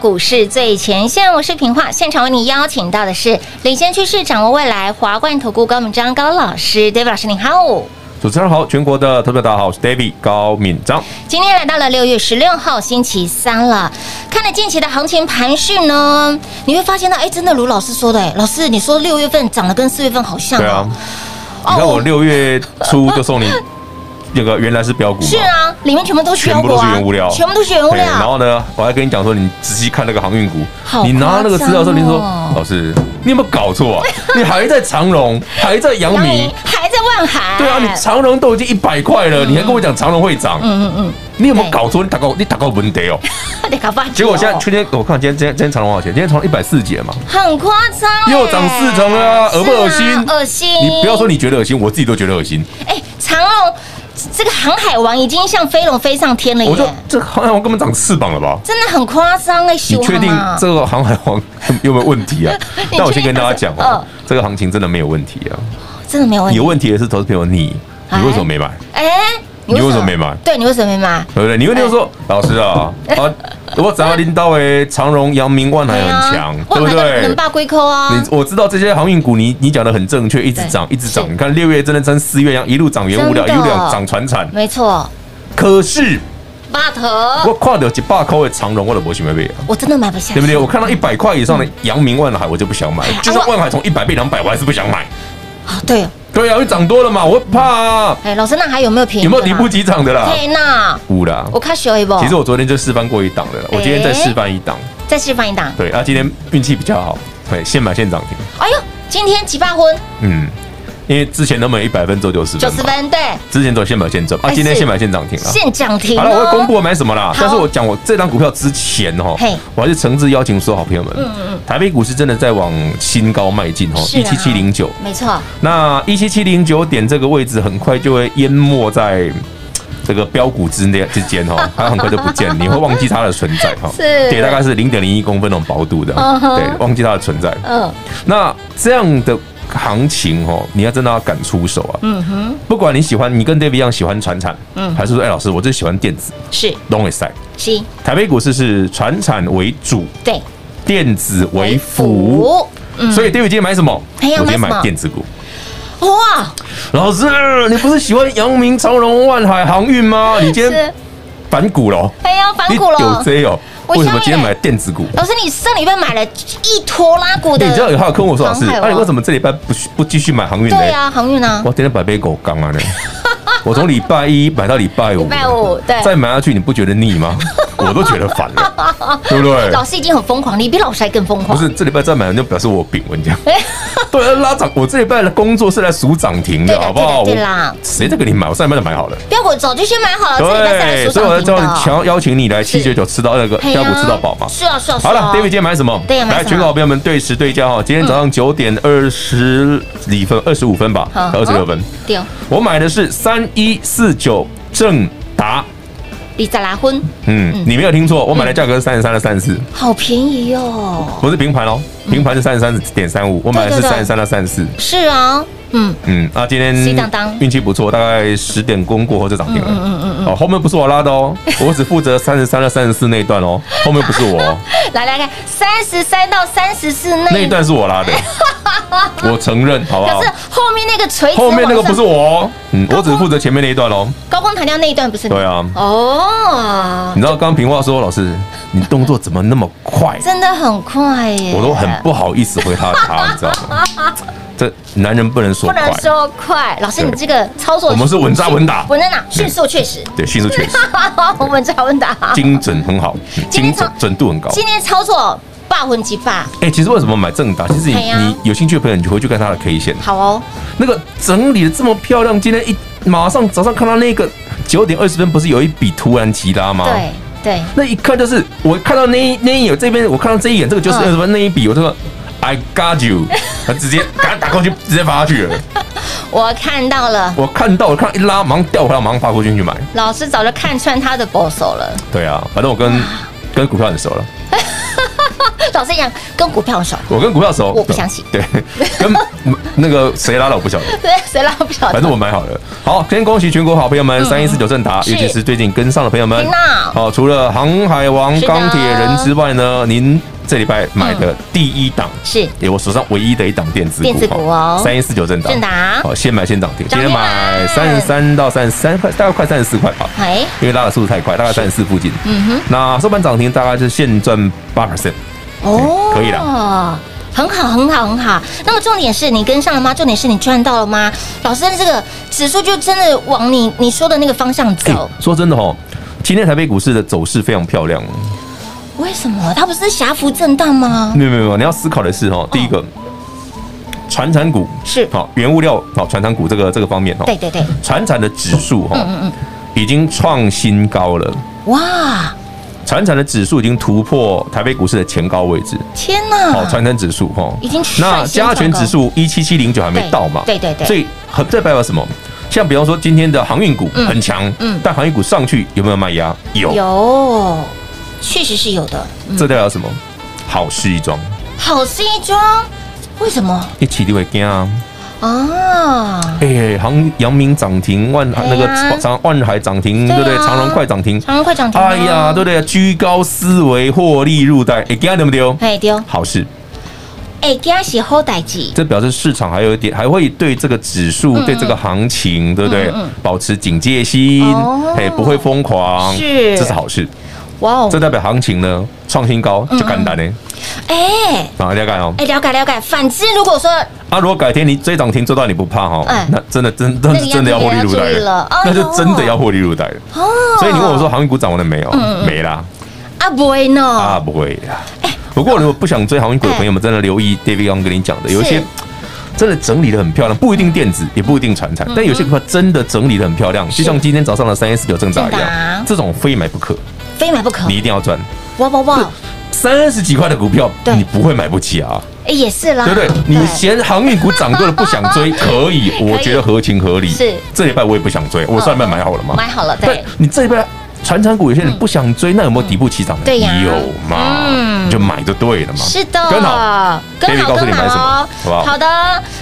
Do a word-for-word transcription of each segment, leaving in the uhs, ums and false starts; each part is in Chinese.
股市最前线，我是平化，现场为你邀请到的是领先趋势，掌握未来华冠投顾高敏章高老师。 David 老师你好。主持人好，全国的投票大家好，我是 David 高敏章。今天来到了六月十六号星期三了，看了近期的行情盘势呢，你会发现到哎，真的如老师说的，老师你说六月份涨得跟四月份好像、啊、对啊，你看我六月初就送你那个原来是标股，是啊，里面全部都是原物料，全部都是原物料，全部都是原物料。然后呢，我还跟你讲说，你仔细看那个航运股，你拿那个资料的时候，你说老师，你有没有搞错啊？你还在长荣，还在阳明，还在万海，对啊，你长荣都已经一百块了，你还跟我讲长荣会涨？嗯嗯嗯，你有没有搞错？你打高，你打高文得哦，你搞翻。结果现在去年我看今天今天今天长荣多少钱？今天长荣一百四几嘛，很夸张，又涨四成了，恶不恶心？恶心！你不要说你觉得恶心，我自己都觉得恶心。哎，长荣。这个航海王已经像飞龙飞上天了耶！我说这航海王根本长翅膀了吧？真的很夸张哎！你确定这个航海王有没有问题啊？但我先跟大家讲哦，这个行情真的没有问题啊，真的没有问题。有问题的是投资朋友你，你为什么没买？哎，你为什么没买？对，你为什么没买？对不对？你会就说老师啊啊，我只要领导诶，长荣、阳明、万海很强，对不对？能霸归扣啊！我知道这些航运股，你你讲的很正确，一直涨，一直涨。你看六月真的跟四月一样，一路涨原物料，一路涨传产，没错。可是，八头，我看到一百块的长荣，我都没想要买啊！我真的买不下，对不对？我看到一百块以上的阳明、万海，我就不想买。就算万海从一百变两百，我还是不想买。啊，对。对啊，会涨多了嘛，我怕啊。哎、欸，老师，那还有没有便宜？有没有底部起涨的啦？天哪，有啦。我看小一波。其实我昨天就示范过一档的了，欸、我今天再示范一档，再示范一档。对啊，今天运气比较好，对，现买现涨停。哎呦，今天几把婚？嗯，因为之前都没有一百分，做九十分。九十分，对。之前做现买现赚啊，今天现买现涨停了。现涨停。好了，我会公布我买什么啦。但是我讲我这档股票之前哦，我还是诚挚邀请所有好朋友们，嗯嗯，台北股市真的在往新高迈进哦，一七七零九，没错。那一七七零九点这个位置很快就会淹没在这个标股之内之间哈，它很快就不见，你会忘记它的存在哈。是。跌大概是零点零一公分那种薄度的，对，忘记它的存在。嗯。那这样的行情哦，你要真的要敢出手啊！嗯哼，不管你喜欢，你跟 David 一样喜欢传产，嗯，还是说，哎、欸，老师，我就喜欢电子，是都会塞。是，台北股市是传产为主，对，电子为辅、嗯，所以 David 今天买什么？哎、我今天买电子股。哇，老师，你不是喜欢阳明、长荣、万海、航运吗？你今天反股了？哎呀，反股了！有 Z 哦。为什么今天买电子股？老师，你上礼拜买了一拖拉股的、欸。你知道有话跟我说，老师，那、啊、你为什么这礼拜不不继续买航运呢？对啊，航运啊！我今天把杯狗刚啊呢，我从礼拜一买到礼拜五，礼拜五对，再买下去，你不觉得腻吗？我都觉得烦了，对不对？老师已经很疯狂，你比老师还更疯狂。不是，这礼拜再买就表示我饼文这样。对，拉涨，我这礼拜的工作是来数涨停的，好不好？对啦，谁在给你买？我上礼拜就买好了。标股早就先买好了，这礼拜再来数涨停的。所以我在想邀请你来七九九吃到那个标股吃到饱嘛。是啊，是啊。好了 ，David 今天买什么？对，来全国好朋友们对时对价哈。今天早上九点二十几分，二十五分吧，二十六分。对，我买的是三一四九正达。你再来婚？嗯，你没有听错，我买的价格是三十三到三十四，好便宜哦！不是平盘哦，平盘是三十三点三五，我买的是三十三到三十四。是啊，嗯嗯啊，今天运气不错，大概十点攻过后就涨停了。嗯嗯 嗯, 嗯哦，后面不是我拉的哦，我只负责三十三到三十四那一段哦，后面不是我、哦。来来看，三十三到三十四那那一段是我拉的。我承认，好不好？可是后面那个垂直，后面那个不是我、哦，嗯，我只负责前面那一段哦。高光弹跳那一段不是你？对啊。哦、oh,。你知道刚平话说，老师，你动作怎么那么快？真的很快耶！我都很不好意思回他他，你知道吗？这男人不能说快，不能说快。老师，你这个操作，我们是稳扎稳打，稳在哪？迅速确实，对，迅速确实，我稳扎稳打，精准很好，精准准度很高。今天操作。八分之八。哎，其实为什么买正达？其实 你,、啊、你有兴趣的朋友，你回去看它的 K 线。好哦，那个整理的这么漂亮，今天一马上早上看到那个九点二十分，不是有一笔突然急拉吗？对对，那一看就是我看到那一那一眼这边，我看到这一眼这个九点二十分那一笔，我就说 I got you， 他直接赶快打过去，直接发下去了。我看到了，我看到，我看到一拉，马上掉回来，马上发过去去买。老师早就看穿他的保守了。对啊，反正我跟跟股票很熟了。老师讲跟股票熟，我跟股票熟，我不相信。对，跟那个谁拉了我不晓得，对，谁拉我不晓得，反正我买好了。好，今天恭喜全国好朋友们，三一四九正达，尤其是最近跟上的朋友们。好、哦，除了航海王、钢铁人之外呢，您这礼拜买的第一档、嗯、是也我手上唯一的一档电子股，电子股哦，三一四九正达，正达，好，先买先涨停，今天买三十三到三十三块，大概快三十四块吧，因为拉的速度太快，大概三十四附近。嗯哼，那收盘涨停大概是现赚八 percent。哦、嗯，可以了，很好，很好，很好。那么重点是你跟上了吗？重点是你赚到了吗？老师，这个指数就真的往你你说的那个方向走。欸、说真的哦，今天台北股市的走势非常漂亮。为什么？它不是狭幅震荡吗？没有没有没有，你要思考的是哦，第一个，传产股是好，原物料好，传产股这个这个方面哦，对对对，传产的指数哈、哦嗯嗯嗯，已经创新高了。哇！传产的指数已经突破台北股市的前高位置，天哪！好、哦，传产指数哈、哦，已经那加权指数一七七零九还没到嘛？对对 对, 對，所以很在代表什么？像比方说今天的航运股很强、嗯，但航运股上去有没有卖压？有，有，确实是有的。嗯、这代表什么？好事一桩，好事一桩，为什么？一起就会惊啊！啊，哎、欸，航阳明涨停，万海、啊、那个长万海涨停，对不、啊、对？长荣快涨停，长荣快涨停、啊。哎呀，对不对？居高思维，获利入袋，哎，给他对不丢？哎，丢，好事。哎，给他是好代志。这表示市场还有一点，还会对这个指数、嗯嗯对这个行情，对不对？嗯嗯保持警戒心，哎、哦，不会疯狂，是，这是好事。哇哦，这代表行情呢创新高就简单嘞。哎、嗯嗯，啊、欸，了解哦。哎、欸，了解了解。反之，如果说啊，如果改天你追涨停做到你不怕哈、欸，那真的真真真的要获利入袋了，那就真的要获利入袋了。哦，所以你问我说航运股涨完了没有？嗯、没啦。啊不会呢。啊不会啦。哎、欸，不过如果不想追航运股的朋友们，真的留意 David 刚跟你讲的，有一些真的整理的很漂亮，不一定电子，也不一定传产、嗯，但有些股票真的整理的很漂亮，就像今天早上的三一四九正达一样，这种非买不可。非买不可，你一定要赚！哇哇哇！三十几块的股票，你不会买不起啊！哎、欸，也是啦，对不对？對你嫌航运股涨多了不想追，可以，我觉得合情合理。是，这礼拜我也不想追，我上礼拜买好了嘛，买好了。对，你这礼拜传产股有些人不想追，嗯、那有没有底部起涨的、嗯？有嘛？嗯，你就买就对了嘛。是的，跟好，跟好，跟好哦。好, 好的，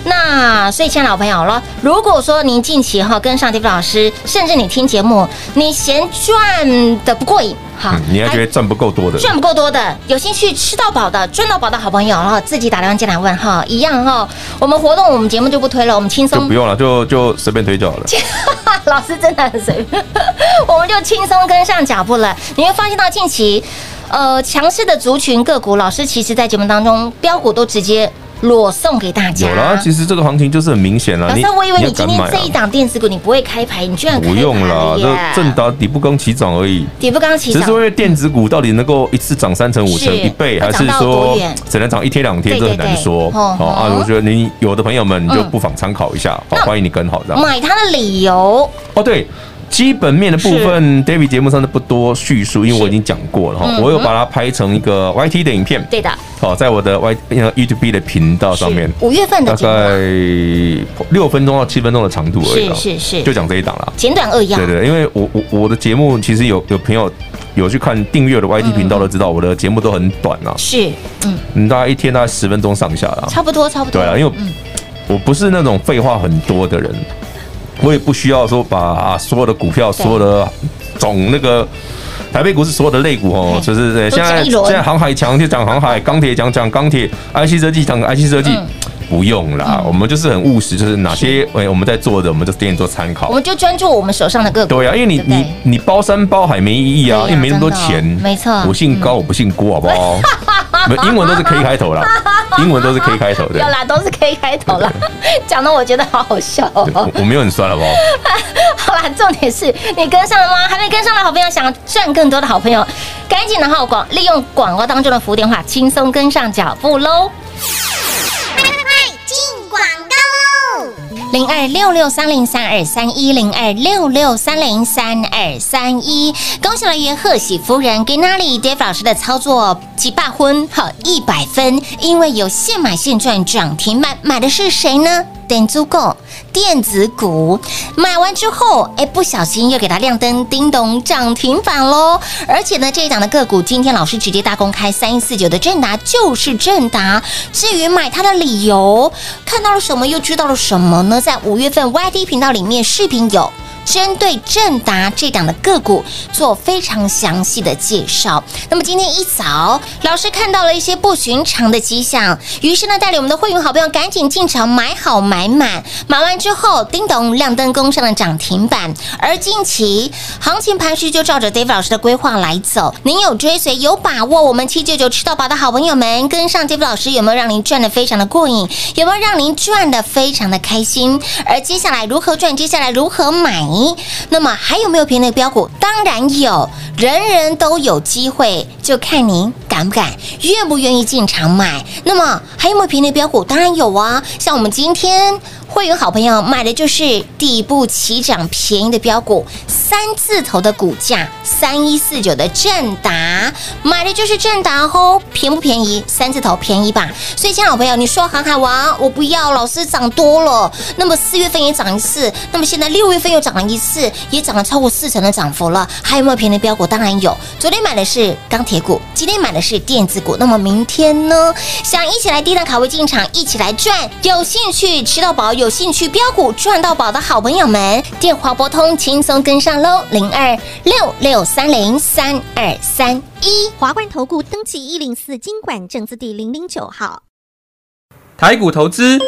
那所以亲爱的老朋友了，如果说您近期哈跟上 David 老师，甚至你听节目，你嫌赚的不过瘾。好、嗯，你还觉得赚不够多的，赚不够多的，有兴趣吃到饱的、赚到饱的好朋友，然后自己打电话进来问哈，一样哈。我们活动我们节目就不推了，我们轻松就不用了，就就随便推就好了。老师真的很随便，我们就轻松跟上脚步了。你会发现到近期，呃，强势的族群个股，老师其实在节目当中标股都直接裸送给大家。有啦，其实这个行情就是很明显了。老师，我以为你今天这一档电子股你不会开牌，你居然开牌不用了，这正打底部刚起涨而已。底部刚起涨，只是因为电子股到底能够一次涨三成、五成、一倍，还是说只能涨一天两天，这很难说。哦啊，我觉得你有的朋友们你就不妨参考一下，欢迎你跟好的。买它的理由哦，对。基本面的部分 ，David 节目上的不多叙述，因为我已经讲过了哈。嗯、我有把它拍成一个 Y T 的影片，对的。好，在我的 Y YouTube 的频道上面，五月份的节目、啊、大概六分钟到七分钟的长度而已，是是是，就讲这一档啦，简短扼要。对对，因为我我我的节目其实有有朋友有去看订阅的 Y T 频道都知道，我的节目都很短啊，是，嗯，你大概一天大概十分钟上下啦，差不多差不多。对啊，因为我不是那种废话很多的人。我也不需要说把、啊、所有的股票、所有的总那个台北股市所有的类股哦，就是现在现在航海强就讲航海，钢铁讲讲钢铁 ，I C 设计讲 I C 设计，嗯、不用啦，嗯、我们就是很务实，就是哪些哎、欸、我们在做的，我们就给你做参考，我们就专注我们手上的个股。对啊，因为你对对你你包山包海没意义啊，啊因为没那么多钱。没错，我姓高，嗯、我不姓郭，好不好？英文都是 K 开头啦，英文都是 K 开头的，有啦，都是 K 开头啦，讲的我觉得好好笑哦、喔。我没有很酸，好不好？好啦，重点是你跟上了吗？还没跟上的好朋友，想赚更多的好朋友，赶紧然后广利用广告当中的服务电话，轻松跟上脚步喽。零二六六三零三二三一零二六六三零三二三一，恭喜来源贺喜夫人给那里 David 老师的操作几把分好一百分，因为有现买现赚涨停板，买的是谁呢？电子股，电子股买完之后，哎，不小心又给它亮灯，叮咚涨停板喽！而且呢，这一档的个股，今天老师直接大公开三一四九的正达就是正达。至于买它的理由，看到了什么又知道了什么呢？在五月份 Y T 频道里面视频有。针对正达这档的个股做非常详细的介绍。那么今天一早，老师看到了一些不寻常的迹象，于是呢，带领我们的会员好朋友赶紧进场买好买满，买完之后，叮咚亮灯攻上了涨停板。而近期行情盘势就照着 David 老师的规划来走，您有追随有把握，我们七九九吃到饱的好朋友们跟上 David 老师，有没有让您赚得非常的过瘾？有没有让您赚得非常的开心？而接下来如何赚？接下来如何买？那么还有没有便宜的标股？当然有，人人都有机会，就看您敢不敢，愿不愿意进场买。那么还有没有便宜的标股？当然有啊，像我们今天会员好朋友买的就是底部起涨便宜的标股，三字头的股价三一四九的正达，买的就是正达哦，便不便宜？三字头便宜吧。所以，亲爱的朋友，你说航海王我不要，老师涨多了。那么四月份也涨一次，那么现在六月份又涨了一次，也涨了超过四成的涨幅了。还有没有便宜的标股？当然有。昨天买的是钢铁股，今天买的是电子股。那么明天呢？想一起来低档卡位进场，一起来赚。有兴趣吃到饱有。有兴趣标股赚到宝的好朋友们，电话拨通，轻松跟上喽！零二六六三零三二三一，华冠投顾登记一零四金管证字第零零九号。台股投资，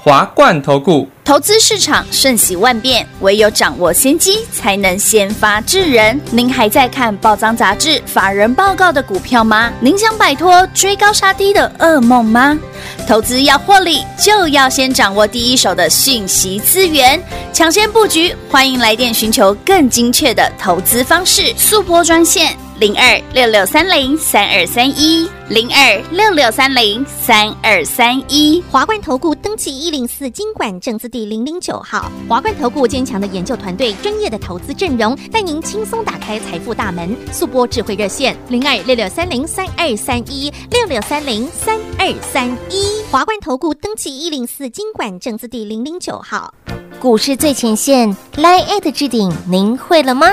华冠投顾。投资市场瞬息万变，唯有掌握先机，才能先发制人。您还在看报章杂志、法人报告的股票吗？您想摆脱追高杀低的噩梦吗？投资要获利，就要先掌握第一手的讯息资源，抢先布局。欢迎来电寻求更精确的投资方式，速拨专线零二六六三零三二三一零二六六三零三二三一。华冠投顾登记一零四金管证字。第零零九号，华冠投顾坚强的研究团队，专业的投资阵容，带您轻松打开财富大门。速播智慧热线零二六六三零三二三一六六三零三二三一。华冠投顾登记一零四金管证字第零零九号。股市最前线 ，LINE@ 置顶，您会了吗？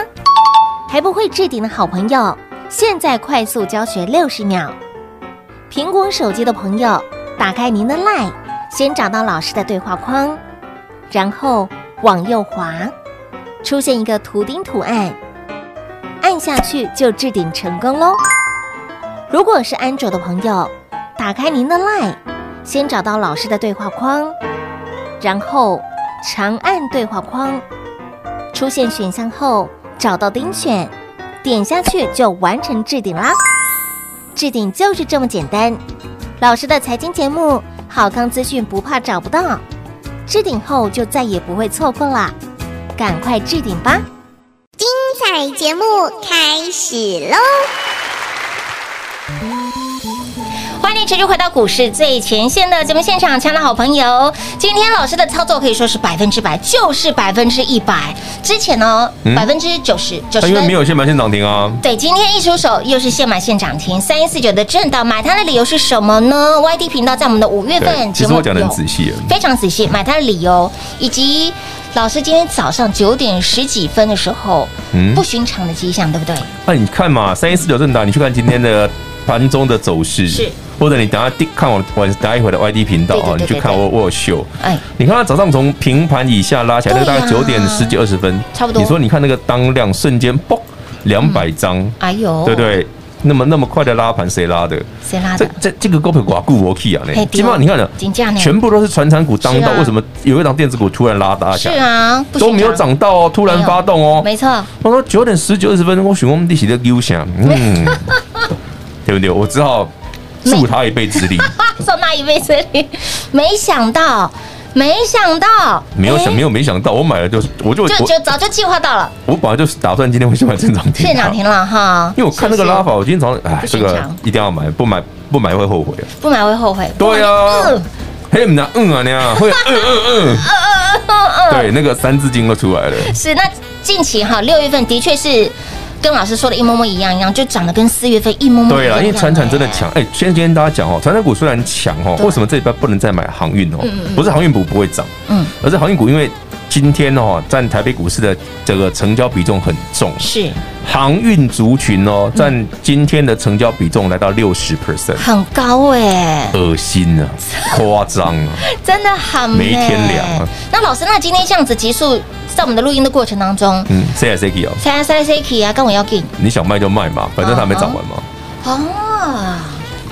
还不会置顶的好朋友，现在快速教学六十秒。苹果手机的朋友，打开您的 LINE， 先找到老师的对话框，然后往右滑，出现一个图钉图案，按下去就置顶成功咯。如果是安卓的朋友，打开您的 LINE， 先找到老师的对话框，然后长按对话框，出现选项后找到钉选，点下去就完成置顶啦。置顶就是这么简单。老师的财经节目好康资讯不怕找不到，置顶后就再也不会错过了，赶快置顶吧。精彩节目开始喽！欢迎持续回到股市最前线的节目现场，亲爱的好朋友，今天老师的操作可以说是百分之百，就是百分之一百。之前呢、哦，百分之九十，九十因为没有现买现涨停啊。对，今天一出手又是现买现涨停，三一四九的震荡，买它的理由是什么呢 ？Y D 频道在我们的五月份节目有，其实我讲得很仔细，非常仔细，买它的理由以及。老师今天早上九点十几分的时候，嗯，不寻常的迹象，对不对？那、啊、你看嘛，三一四九正达，你去看今天的盘中的走势，是，或者你等下看我我等一会儿的 Y D 频道啊，你去看我我有秀，哎，你看它早上从平盘以下拉起来，那个大概九点十几二十分，差不多。你说你看那个当量瞬间嘣两百张，哎呦，对不对？那么那么快的拉盘，谁拉的？谁拉的？这这这个股票寡固我 key 啊嘞！基本上你看了，全部都是传产股当道，为什么有一档电子股突然拉大起来？是啊，都没有涨到哦，突然发动哦，没错。我说九点十九二十分，我询问我们弟媳的丢下，嗯，对不对？我只好助他一臂之力，受他一臂之力。没想到，没想到，没有想没有没想到，我买了就我就就早就计划到了。我本来就是打算今天会去买正涨停，正涨停了哈。因为我看那个拉法，我今天早上哎，这个一定要买，不买不买会后悔，不买会后悔。对啊，嘿唔呐嗯啊娘，会嗯嗯嗯嗯嗯对，那个三字经都出来了。是那近期哈，六月份的确是。跟老师说的一模模一样一样，就涨得跟四月份一模模一样。对啦，因为传产真的强。哎、欸，先跟大家讲哦，传产股虽然强哦，为什么这一波不能再买航运哦？嗯嗯不是航运股不会涨，嗯，而是航运股因为今天哦，占台北股市的这个成交比重很重，是航运族群哦，占今天的成交比重来到六十 percent， 很高哎、欸，恶心啊，夸张啊，真的很没天良啊。那老师，那今天这样子急速。在我们的录音的过程当中，嗯，谁来谁去啊？谁来谁去啊？跟我要进，你想卖就卖嘛，反正它没涨完嘛。哦，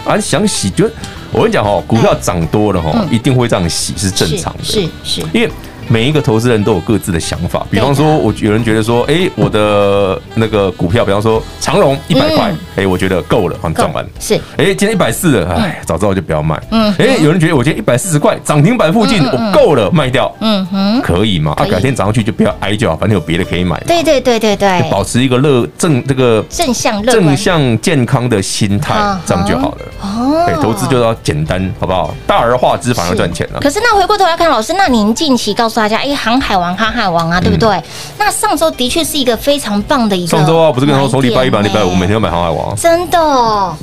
啊，想洗就我跟你讲哦，股票涨多了哈，一定会这样洗是正常的，是是，因为每一个投资人都有各自的想法。比方说，我有人觉得说，哎，我的那个股票，比方说长荣一百块，哎，我觉得够了，很赚完。是，哎，今天一百四了，哎，早知道就不要卖。嗯，哎，有人觉得我今天一百四十块涨停板附近，我够了，卖掉。嗯哼，可以嘛？啊，改天涨上去就不要挨就好，反正有别的可以买。对对对对对，保持一个乐正这个正向正向健康的心态，这样就好了。哦，哎，投资就要简单，好不好？大而化之反而赚钱了。可是那回过头来看，老师，那您近期告诉。大家哎，航海王，航海王啊，对不对？嗯、那上周的确是一个非常棒的一个。上周啊，不是跟他说从礼拜一买礼拜五，每天都买航海王。真的、哦，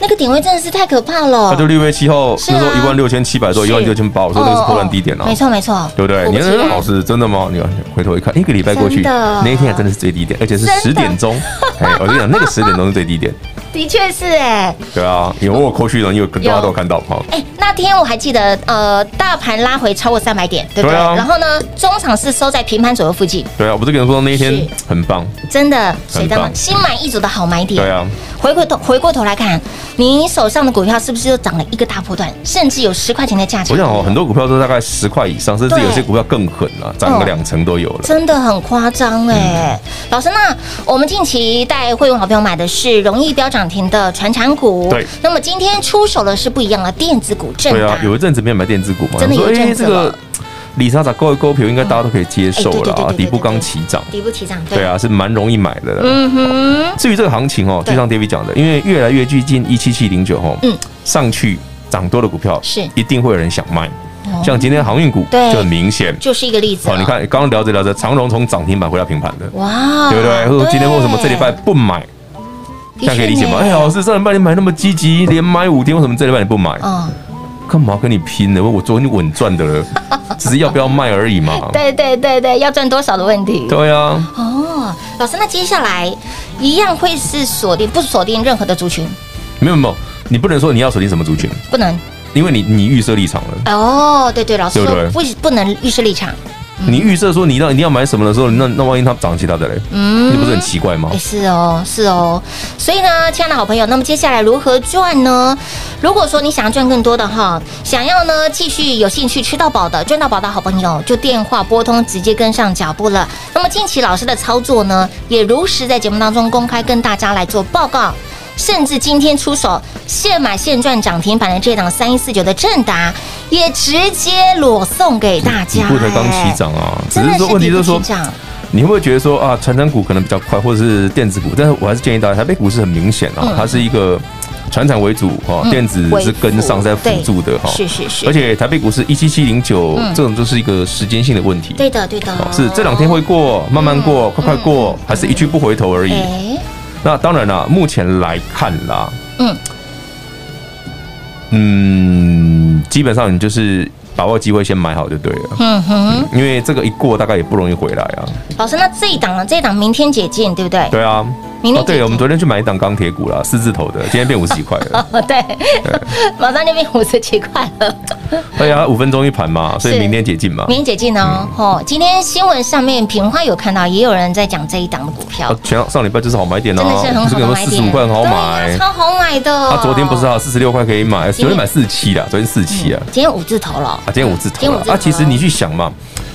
那个点位真的是太可怕了。他、啊、就六月七号，是啊、那时候一万六千七百多，一万六千八，我说那是破断低点啊。哦哦没错没错，对不对？你看老师真的吗？你回头一看，一个礼拜过去，那一天还真的是最低点，而且是十点钟。哎，我跟你讲，那个十点钟是最低点。的确是哎，对啊，有我扣去的，因为大家都看到哈。哎，那天我还记得，呃，大盘拉回超过三百点，对不对？然后呢，中场是收在平盘左右附近。对啊，我不是跟你说那一天很棒，真的，谁知道心满意足的好买点。对啊，回过头回过头来看，你手上的股票是不是又涨了一个大波段，甚至有十块钱的价值？我想哦，很多股票都大概十块以上，甚至有些股票更狠了，涨个两成都有了，真的很夸张哎。老师，那我们近期带会员好朋友买的是容易飙涨。涨停的传产股，对，那么今天出手的是不一样的电子股正达，对啊，有一阵子没有买电子股嘛，真的有一阵子了。理查查高一高票应该大家都可以接受了，底部刚起涨，底部起涨，对啊，是蛮容易买的。嗯哼，至于这个行情哦，就像 David 讲的，因为越来越接近一七七零九哦，嗯，上去涨多的股票是一定会有人想卖。像今天航运股就很明显，就是一个例子。你看刚刚聊着聊着，长荣从涨停板回到平盘的，哇，对不对？或者今天为什么这礼拜不买？这样可以理解吗？哎，老师，上礼拜你买那么积极，连买五天，为什么这礼拜你不买？哦，干嘛跟你拼呢？我昨天稳赚的了，只是要不要卖而已嘛。对对对对，要赚多少的问题。对啊。哦，老师，那接下来一样会是锁定，不锁定任何的族群。没有没有，你不能说你要锁定什么族群，不能，因为你你预设立场了。哦，对对，老师说对 不, 对 不, 不能预设立场。你预设说你要你要买什么的时候，那那万一它涨其他的嘞，嗯，你不是很奇怪吗？欸、是哦，是哦。所以呢，亲爱的好朋友，那么接下来如何赚呢？如果说你想要赚更多的哈，想要呢继续有兴趣吃到饱的赚到饱的好朋友，就电话拨通，直接跟上脚步了。那么近期老师的操作呢，也如实在节目当中公开跟大家来做报告。甚至今天出手现买现赚涨停板的这档三一四九的正达，也直接裸送给大家、欸。股才刚起涨啊，只是说问题就是说，你会不会觉得说啊，传产股可能比较快，或者是电子股？但是我还是建议大家，台北股市很明显啊、嗯，它是一个传产为主哈、啊，电子是跟上在辅助的哈、啊嗯。是是是。而且台北股市一七七零九、嗯、这种就是一个时间性的问题。对的对的。啊、是这两天会过，慢慢过，嗯、快快过、嗯，还是一去不回头而已。欸那当然啦，目前来看啦，嗯嗯，基本上你就是把握机会先买好就对了，嗯哼，因为这个一过大概也不容易回来啊。老师，那这一档啊，这一档明天解禁对不对？对啊，明天解禁、哦、对，我们昨天去买一档钢铁股啦，四字头的，今天变五十几块了。哦，对，马上就变五十几块了。对啊，五分钟一盘嘛，所以明天解禁嘛。明天解禁哦。嗯、哦，今天新闻上面平花有看到，也有人在讲这一档的股票。啊、前上礼拜就是好买点啊，真的是很好的买点，四十五块很好买，超好买的。他、啊、昨天不是啊，四十六块可以买，昨天买四七啦，昨天四七啊、嗯。今天五字头了、哦。啊，今天五字头了。啊，其实你去想嘛，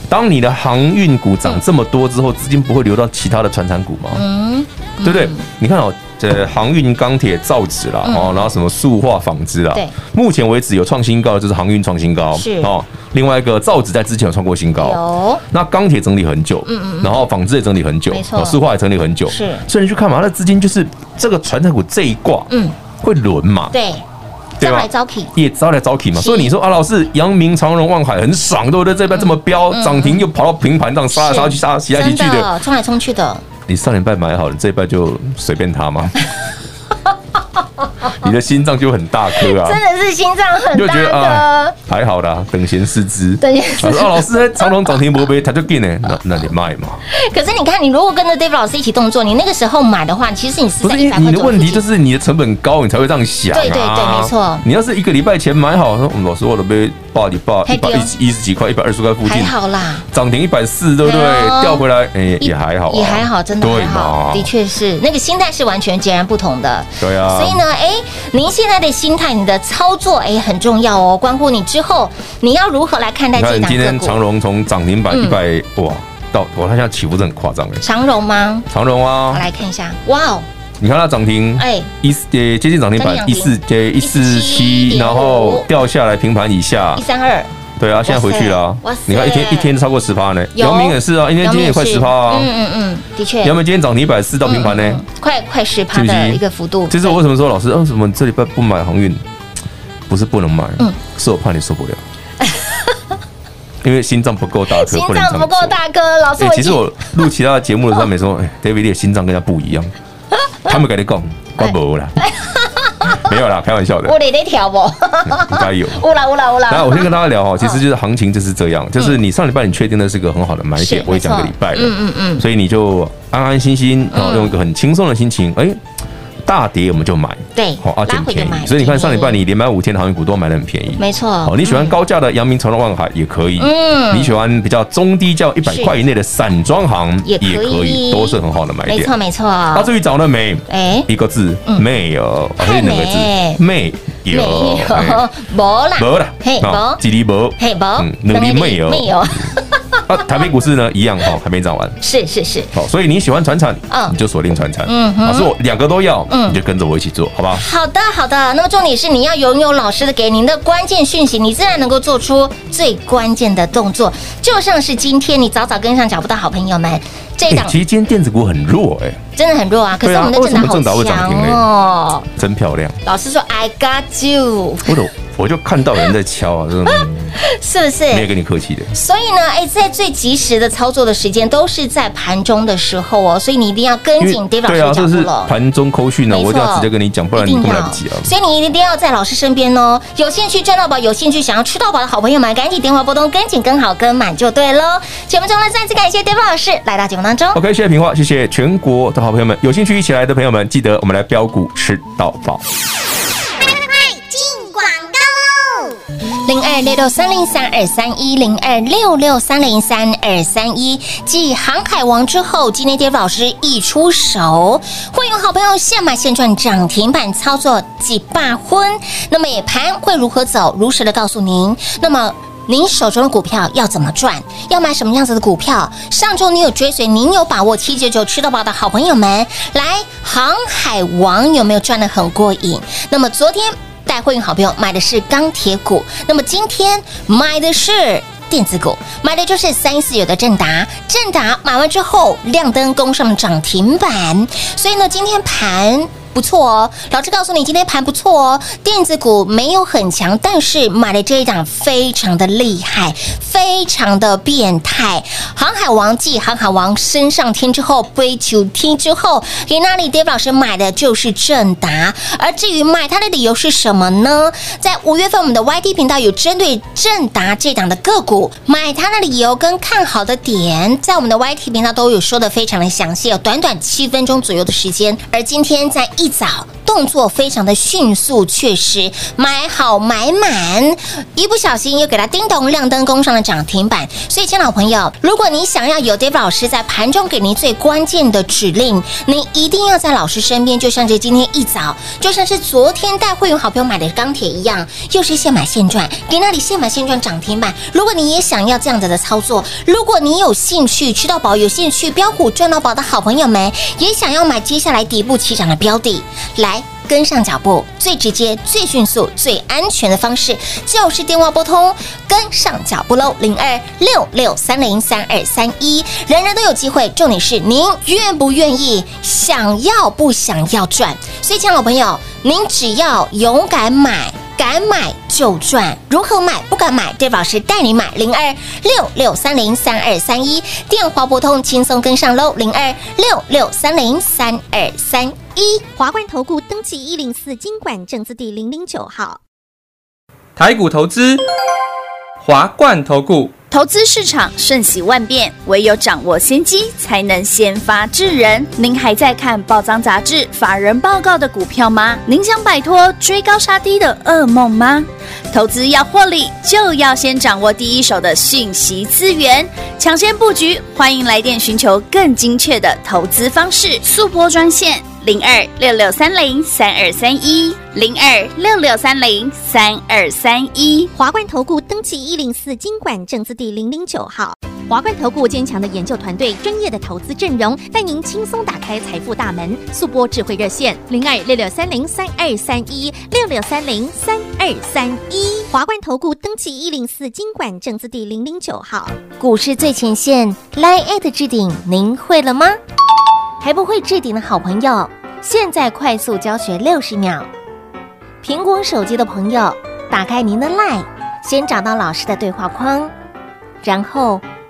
当你的航运股涨这么多之后，资金不会流到其他的传产股吗？嗯，对不对？嗯、你看哦。呃，航运、钢铁、造纸啦、嗯，然后什么塑化、纺织啦，目前为止有创新高的就是航运创新高，是哦。另外一个造纸在之前有创过新高，有。那钢铁整理很久，嗯嗯，然后纺织也整理很久，没错，塑化也整理很久，是。所以你去看嘛，它的资金就是这个传产股这一挂，嗯，会轮嘛，对。招来招去，也招来招去嘛。所以你说啊，老师，阳明、长荣、万海很爽，对不对？这边这么飙，涨、嗯、停又跑到平盘上，杀来杀去，杀洗来洗去的，冲来冲去的。你上礼拜买好了，这一拜就随便它吗？你的心脏就很大颗啊！真的是心脏很大颗、啊，还好啦，等闲视之。等闲视之。哦，老师，长荣涨停不被，他就进呢，那那你卖嘛？可是你看，你如果跟着 David 老师一起动作，你那个时候买的话，其实你是在一百块左右。不是，你的问题就是你的成本高，你才会这样想、啊。对对对，没错。你要是一个礼拜前买好，说、嗯、老师我都被八几八一百一十几块、一百二十块附近，还好啦。涨停一百四，对不对？掉回来，哎、欸，也还好、啊，也还好，真的还好。的确是，那个心态是完全截然不同的。对啊。所以呢，哎、欸，您现在的心态、你的操作，哎、欸，很重要哦，关乎你之后你要如何来看待这档个股。你看今天长荣从涨停板一百、嗯、哇到，我看现在起伏是很夸张的。长荣吗？长荣啊，我来看一下，哇哦，你看它涨停，哎、欸，一呃接近涨停板一四呃一四七，然后掉下来平盘以下一三二。对啊，现在回去了、啊。你看一天一天超过十趴呢。姚明也是啊，一天今天也快十趴啊。嗯嗯嗯，的确。姚明今天涨停一百四到平盘呢、嗯嗯，快快十趴的一个幅度。这是我为什么说老师，为、啊、什么这礼拜不买航运？不是不能买，嗯、是我怕你受不了。因为心脏不够大颗，心脏不够大颗。老师、欸，其实我录其他的节目的时候，没说、欸、David 的心脏跟他不一样。他们跟你讲，我无啦。没有啦，开玩笑的。我得得调不？应该有。乌啦乌啦乌啦。那我先跟大家聊哈，其实就是行情就是这样，嗯、就是你上礼拜你确定的是个很好的买点，我也讲个礼拜了，嗯嗯嗯，所以你就安安心心，然后用一个很轻松的心情，哎、嗯欸，大跌我们就买，对，好、啊，捡便宜。所以你看上礼拜你连买五天的航运股都买得很便宜，没错。好，你喜欢高价的阳明、长荣、万海也可以，嗯，你喜欢比较中低价一百块以内的散装行也可以，都是很好的买点，没错没错。那、啊、至于涨了没？哎、欸，一个字，嗯、没有，还是两个字，没有，没有，无啦，无啦，嘿，无，几厘无，嘿，无，两厘没有，没有。啊，台北股市呢一样哈、哦，还没涨完，是是是，好、哦，所以你喜欢传产，嗯、哦，你就锁定传产，嗯，老师我两个都要，嗯，你就跟着我一起做，好不好？好的好的，那么重点是你要拥有老师的给您的关键讯息，你自然能够做出最关键的动作，就像是今天你早早跟上脚步的好朋友们，这一档、欸、其实今天电子股很弱哎、欸，真的很弱啊，可是我们的正达好强哦，真漂亮，老师说 I got you， 我我就看到人在敲啊，真的是不是？没有跟你客气的。所以呢，哎，在最及时的操作的时间都是在盘中的时候哦，所以你一定要跟紧 David 老师的脚步了。盘中扣讯呢，我一定要直接跟你讲，不然你根本来不及啊。所以你一定要在老师身边哦。有兴趣赚到宝，有兴趣想要吃到宝的好朋友们，赶紧电话拨通，跟紧、跟好、跟满就对喽。节目中呢，再次感谢 David 老师来到节目当中。OK， 谢谢平花，谢谢全国的好朋友们，有兴趣一起来的朋友们，记得我们来标股吃到宝。零二六六三零三二三一零二六六三零三二三一，继航海王之后，今天 David 老师一出手，会有好朋友现买现赚涨停板操作几把婚，那么也盘会如何走，如实的告诉您。那么您手中的股票要怎么赚？要买什么样子的股票？上周你有追随，您有把握七九九吃到饱的好朋友们，来航海王有没有赚得很过瘾？那么昨天带会员好朋友买的是钢铁股，那么今天买的是电子股，买的就是三一四九的正达，正达买完之后亮灯攻上涨停板，所以呢，今天盘不错哦，老师告诉你今天盘不错哦，电子股没有很强，但是买的这一档非常的厉害，非常的变态。航海王继航海王升上天之后，飞球天之后，给那里 David 老师买的就是正达，而至于买它的理由是什么呢？在五月份我们的 Y T 频道有针对正达这档的个股买它的理由跟看好的点，在我们的 Y T 频道都有说的非常的详细，有短短七分钟左右的时间，而今天在一一早动作非常的迅速，确实买好买满，一不小心又给它叮咚亮灯攻上了涨停板。所以亲爱的朋友，如果你想要有 David 老师在盘中给您最关键的指令，您一定要在老师身边，就像是今天一早，就像是昨天带会员好朋友买的钢铁一样，又是现买现赚，给那里现买现赚涨停板。如果你也想要这样子的操作，如果你有兴趣吃到饱，有兴趣标股赚到饱的好朋友们，也想要买接下来底部起涨的标的，来跟上脚步，最直接最迅速最安全的方式就是电话拨通，跟上脚步喽，零二六六三零三二三一，人人都有机会，重点是您愿不愿意，想要不想要赚。所以亲爱的朋友，您只要勇敢买，敢买就赚，如何买？不敢买，David老师带你买。零二六六三零三二三一，电话拨通，轻松跟上喽。零二六六三零三二三一，华冠投顾登记一零四金管证字第零零九号。台股投资，华冠投顾。投资市场瞬息万变，唯有掌握先机，才能先发制人。您还在看报章杂志、法人报告的股票吗？您想摆脱追高杀低的噩梦吗？投资要获利，就要先掌握第一手的讯息资源，抢先布局。欢迎来电寻求更精确的投资方式，速拨专线零二六六三零三二三一零二六六三零三二三一，华冠投顾登记一零四金管证字第零零九号。华冠投顾坚强的研究团队，专业的投资阵容，带您轻松打开财富大门。速播智慧热线零二六六三零三二三一六六三零三二三一。华冠投顾登记一零四金管证字第零零九号。股市最前线 ，LINE@ 置顶，您会了吗？还不会置顶的好朋友，现在快速教学六十秒。苹果手机的朋友，打开您的 LINE， 先找到老师的对话框，然后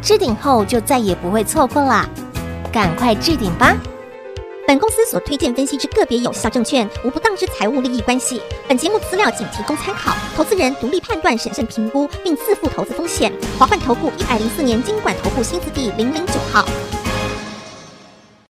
置顶后就再也不会错过啦，赶快置顶吧。本公司所推荐分析之个别有效证券，无不当之财务利益关系。本节目资料仅提供参考，投资人独立判断、审慎评估，并自负投资风险。华冠投顾一百零四年金管投顾新字第零零九号。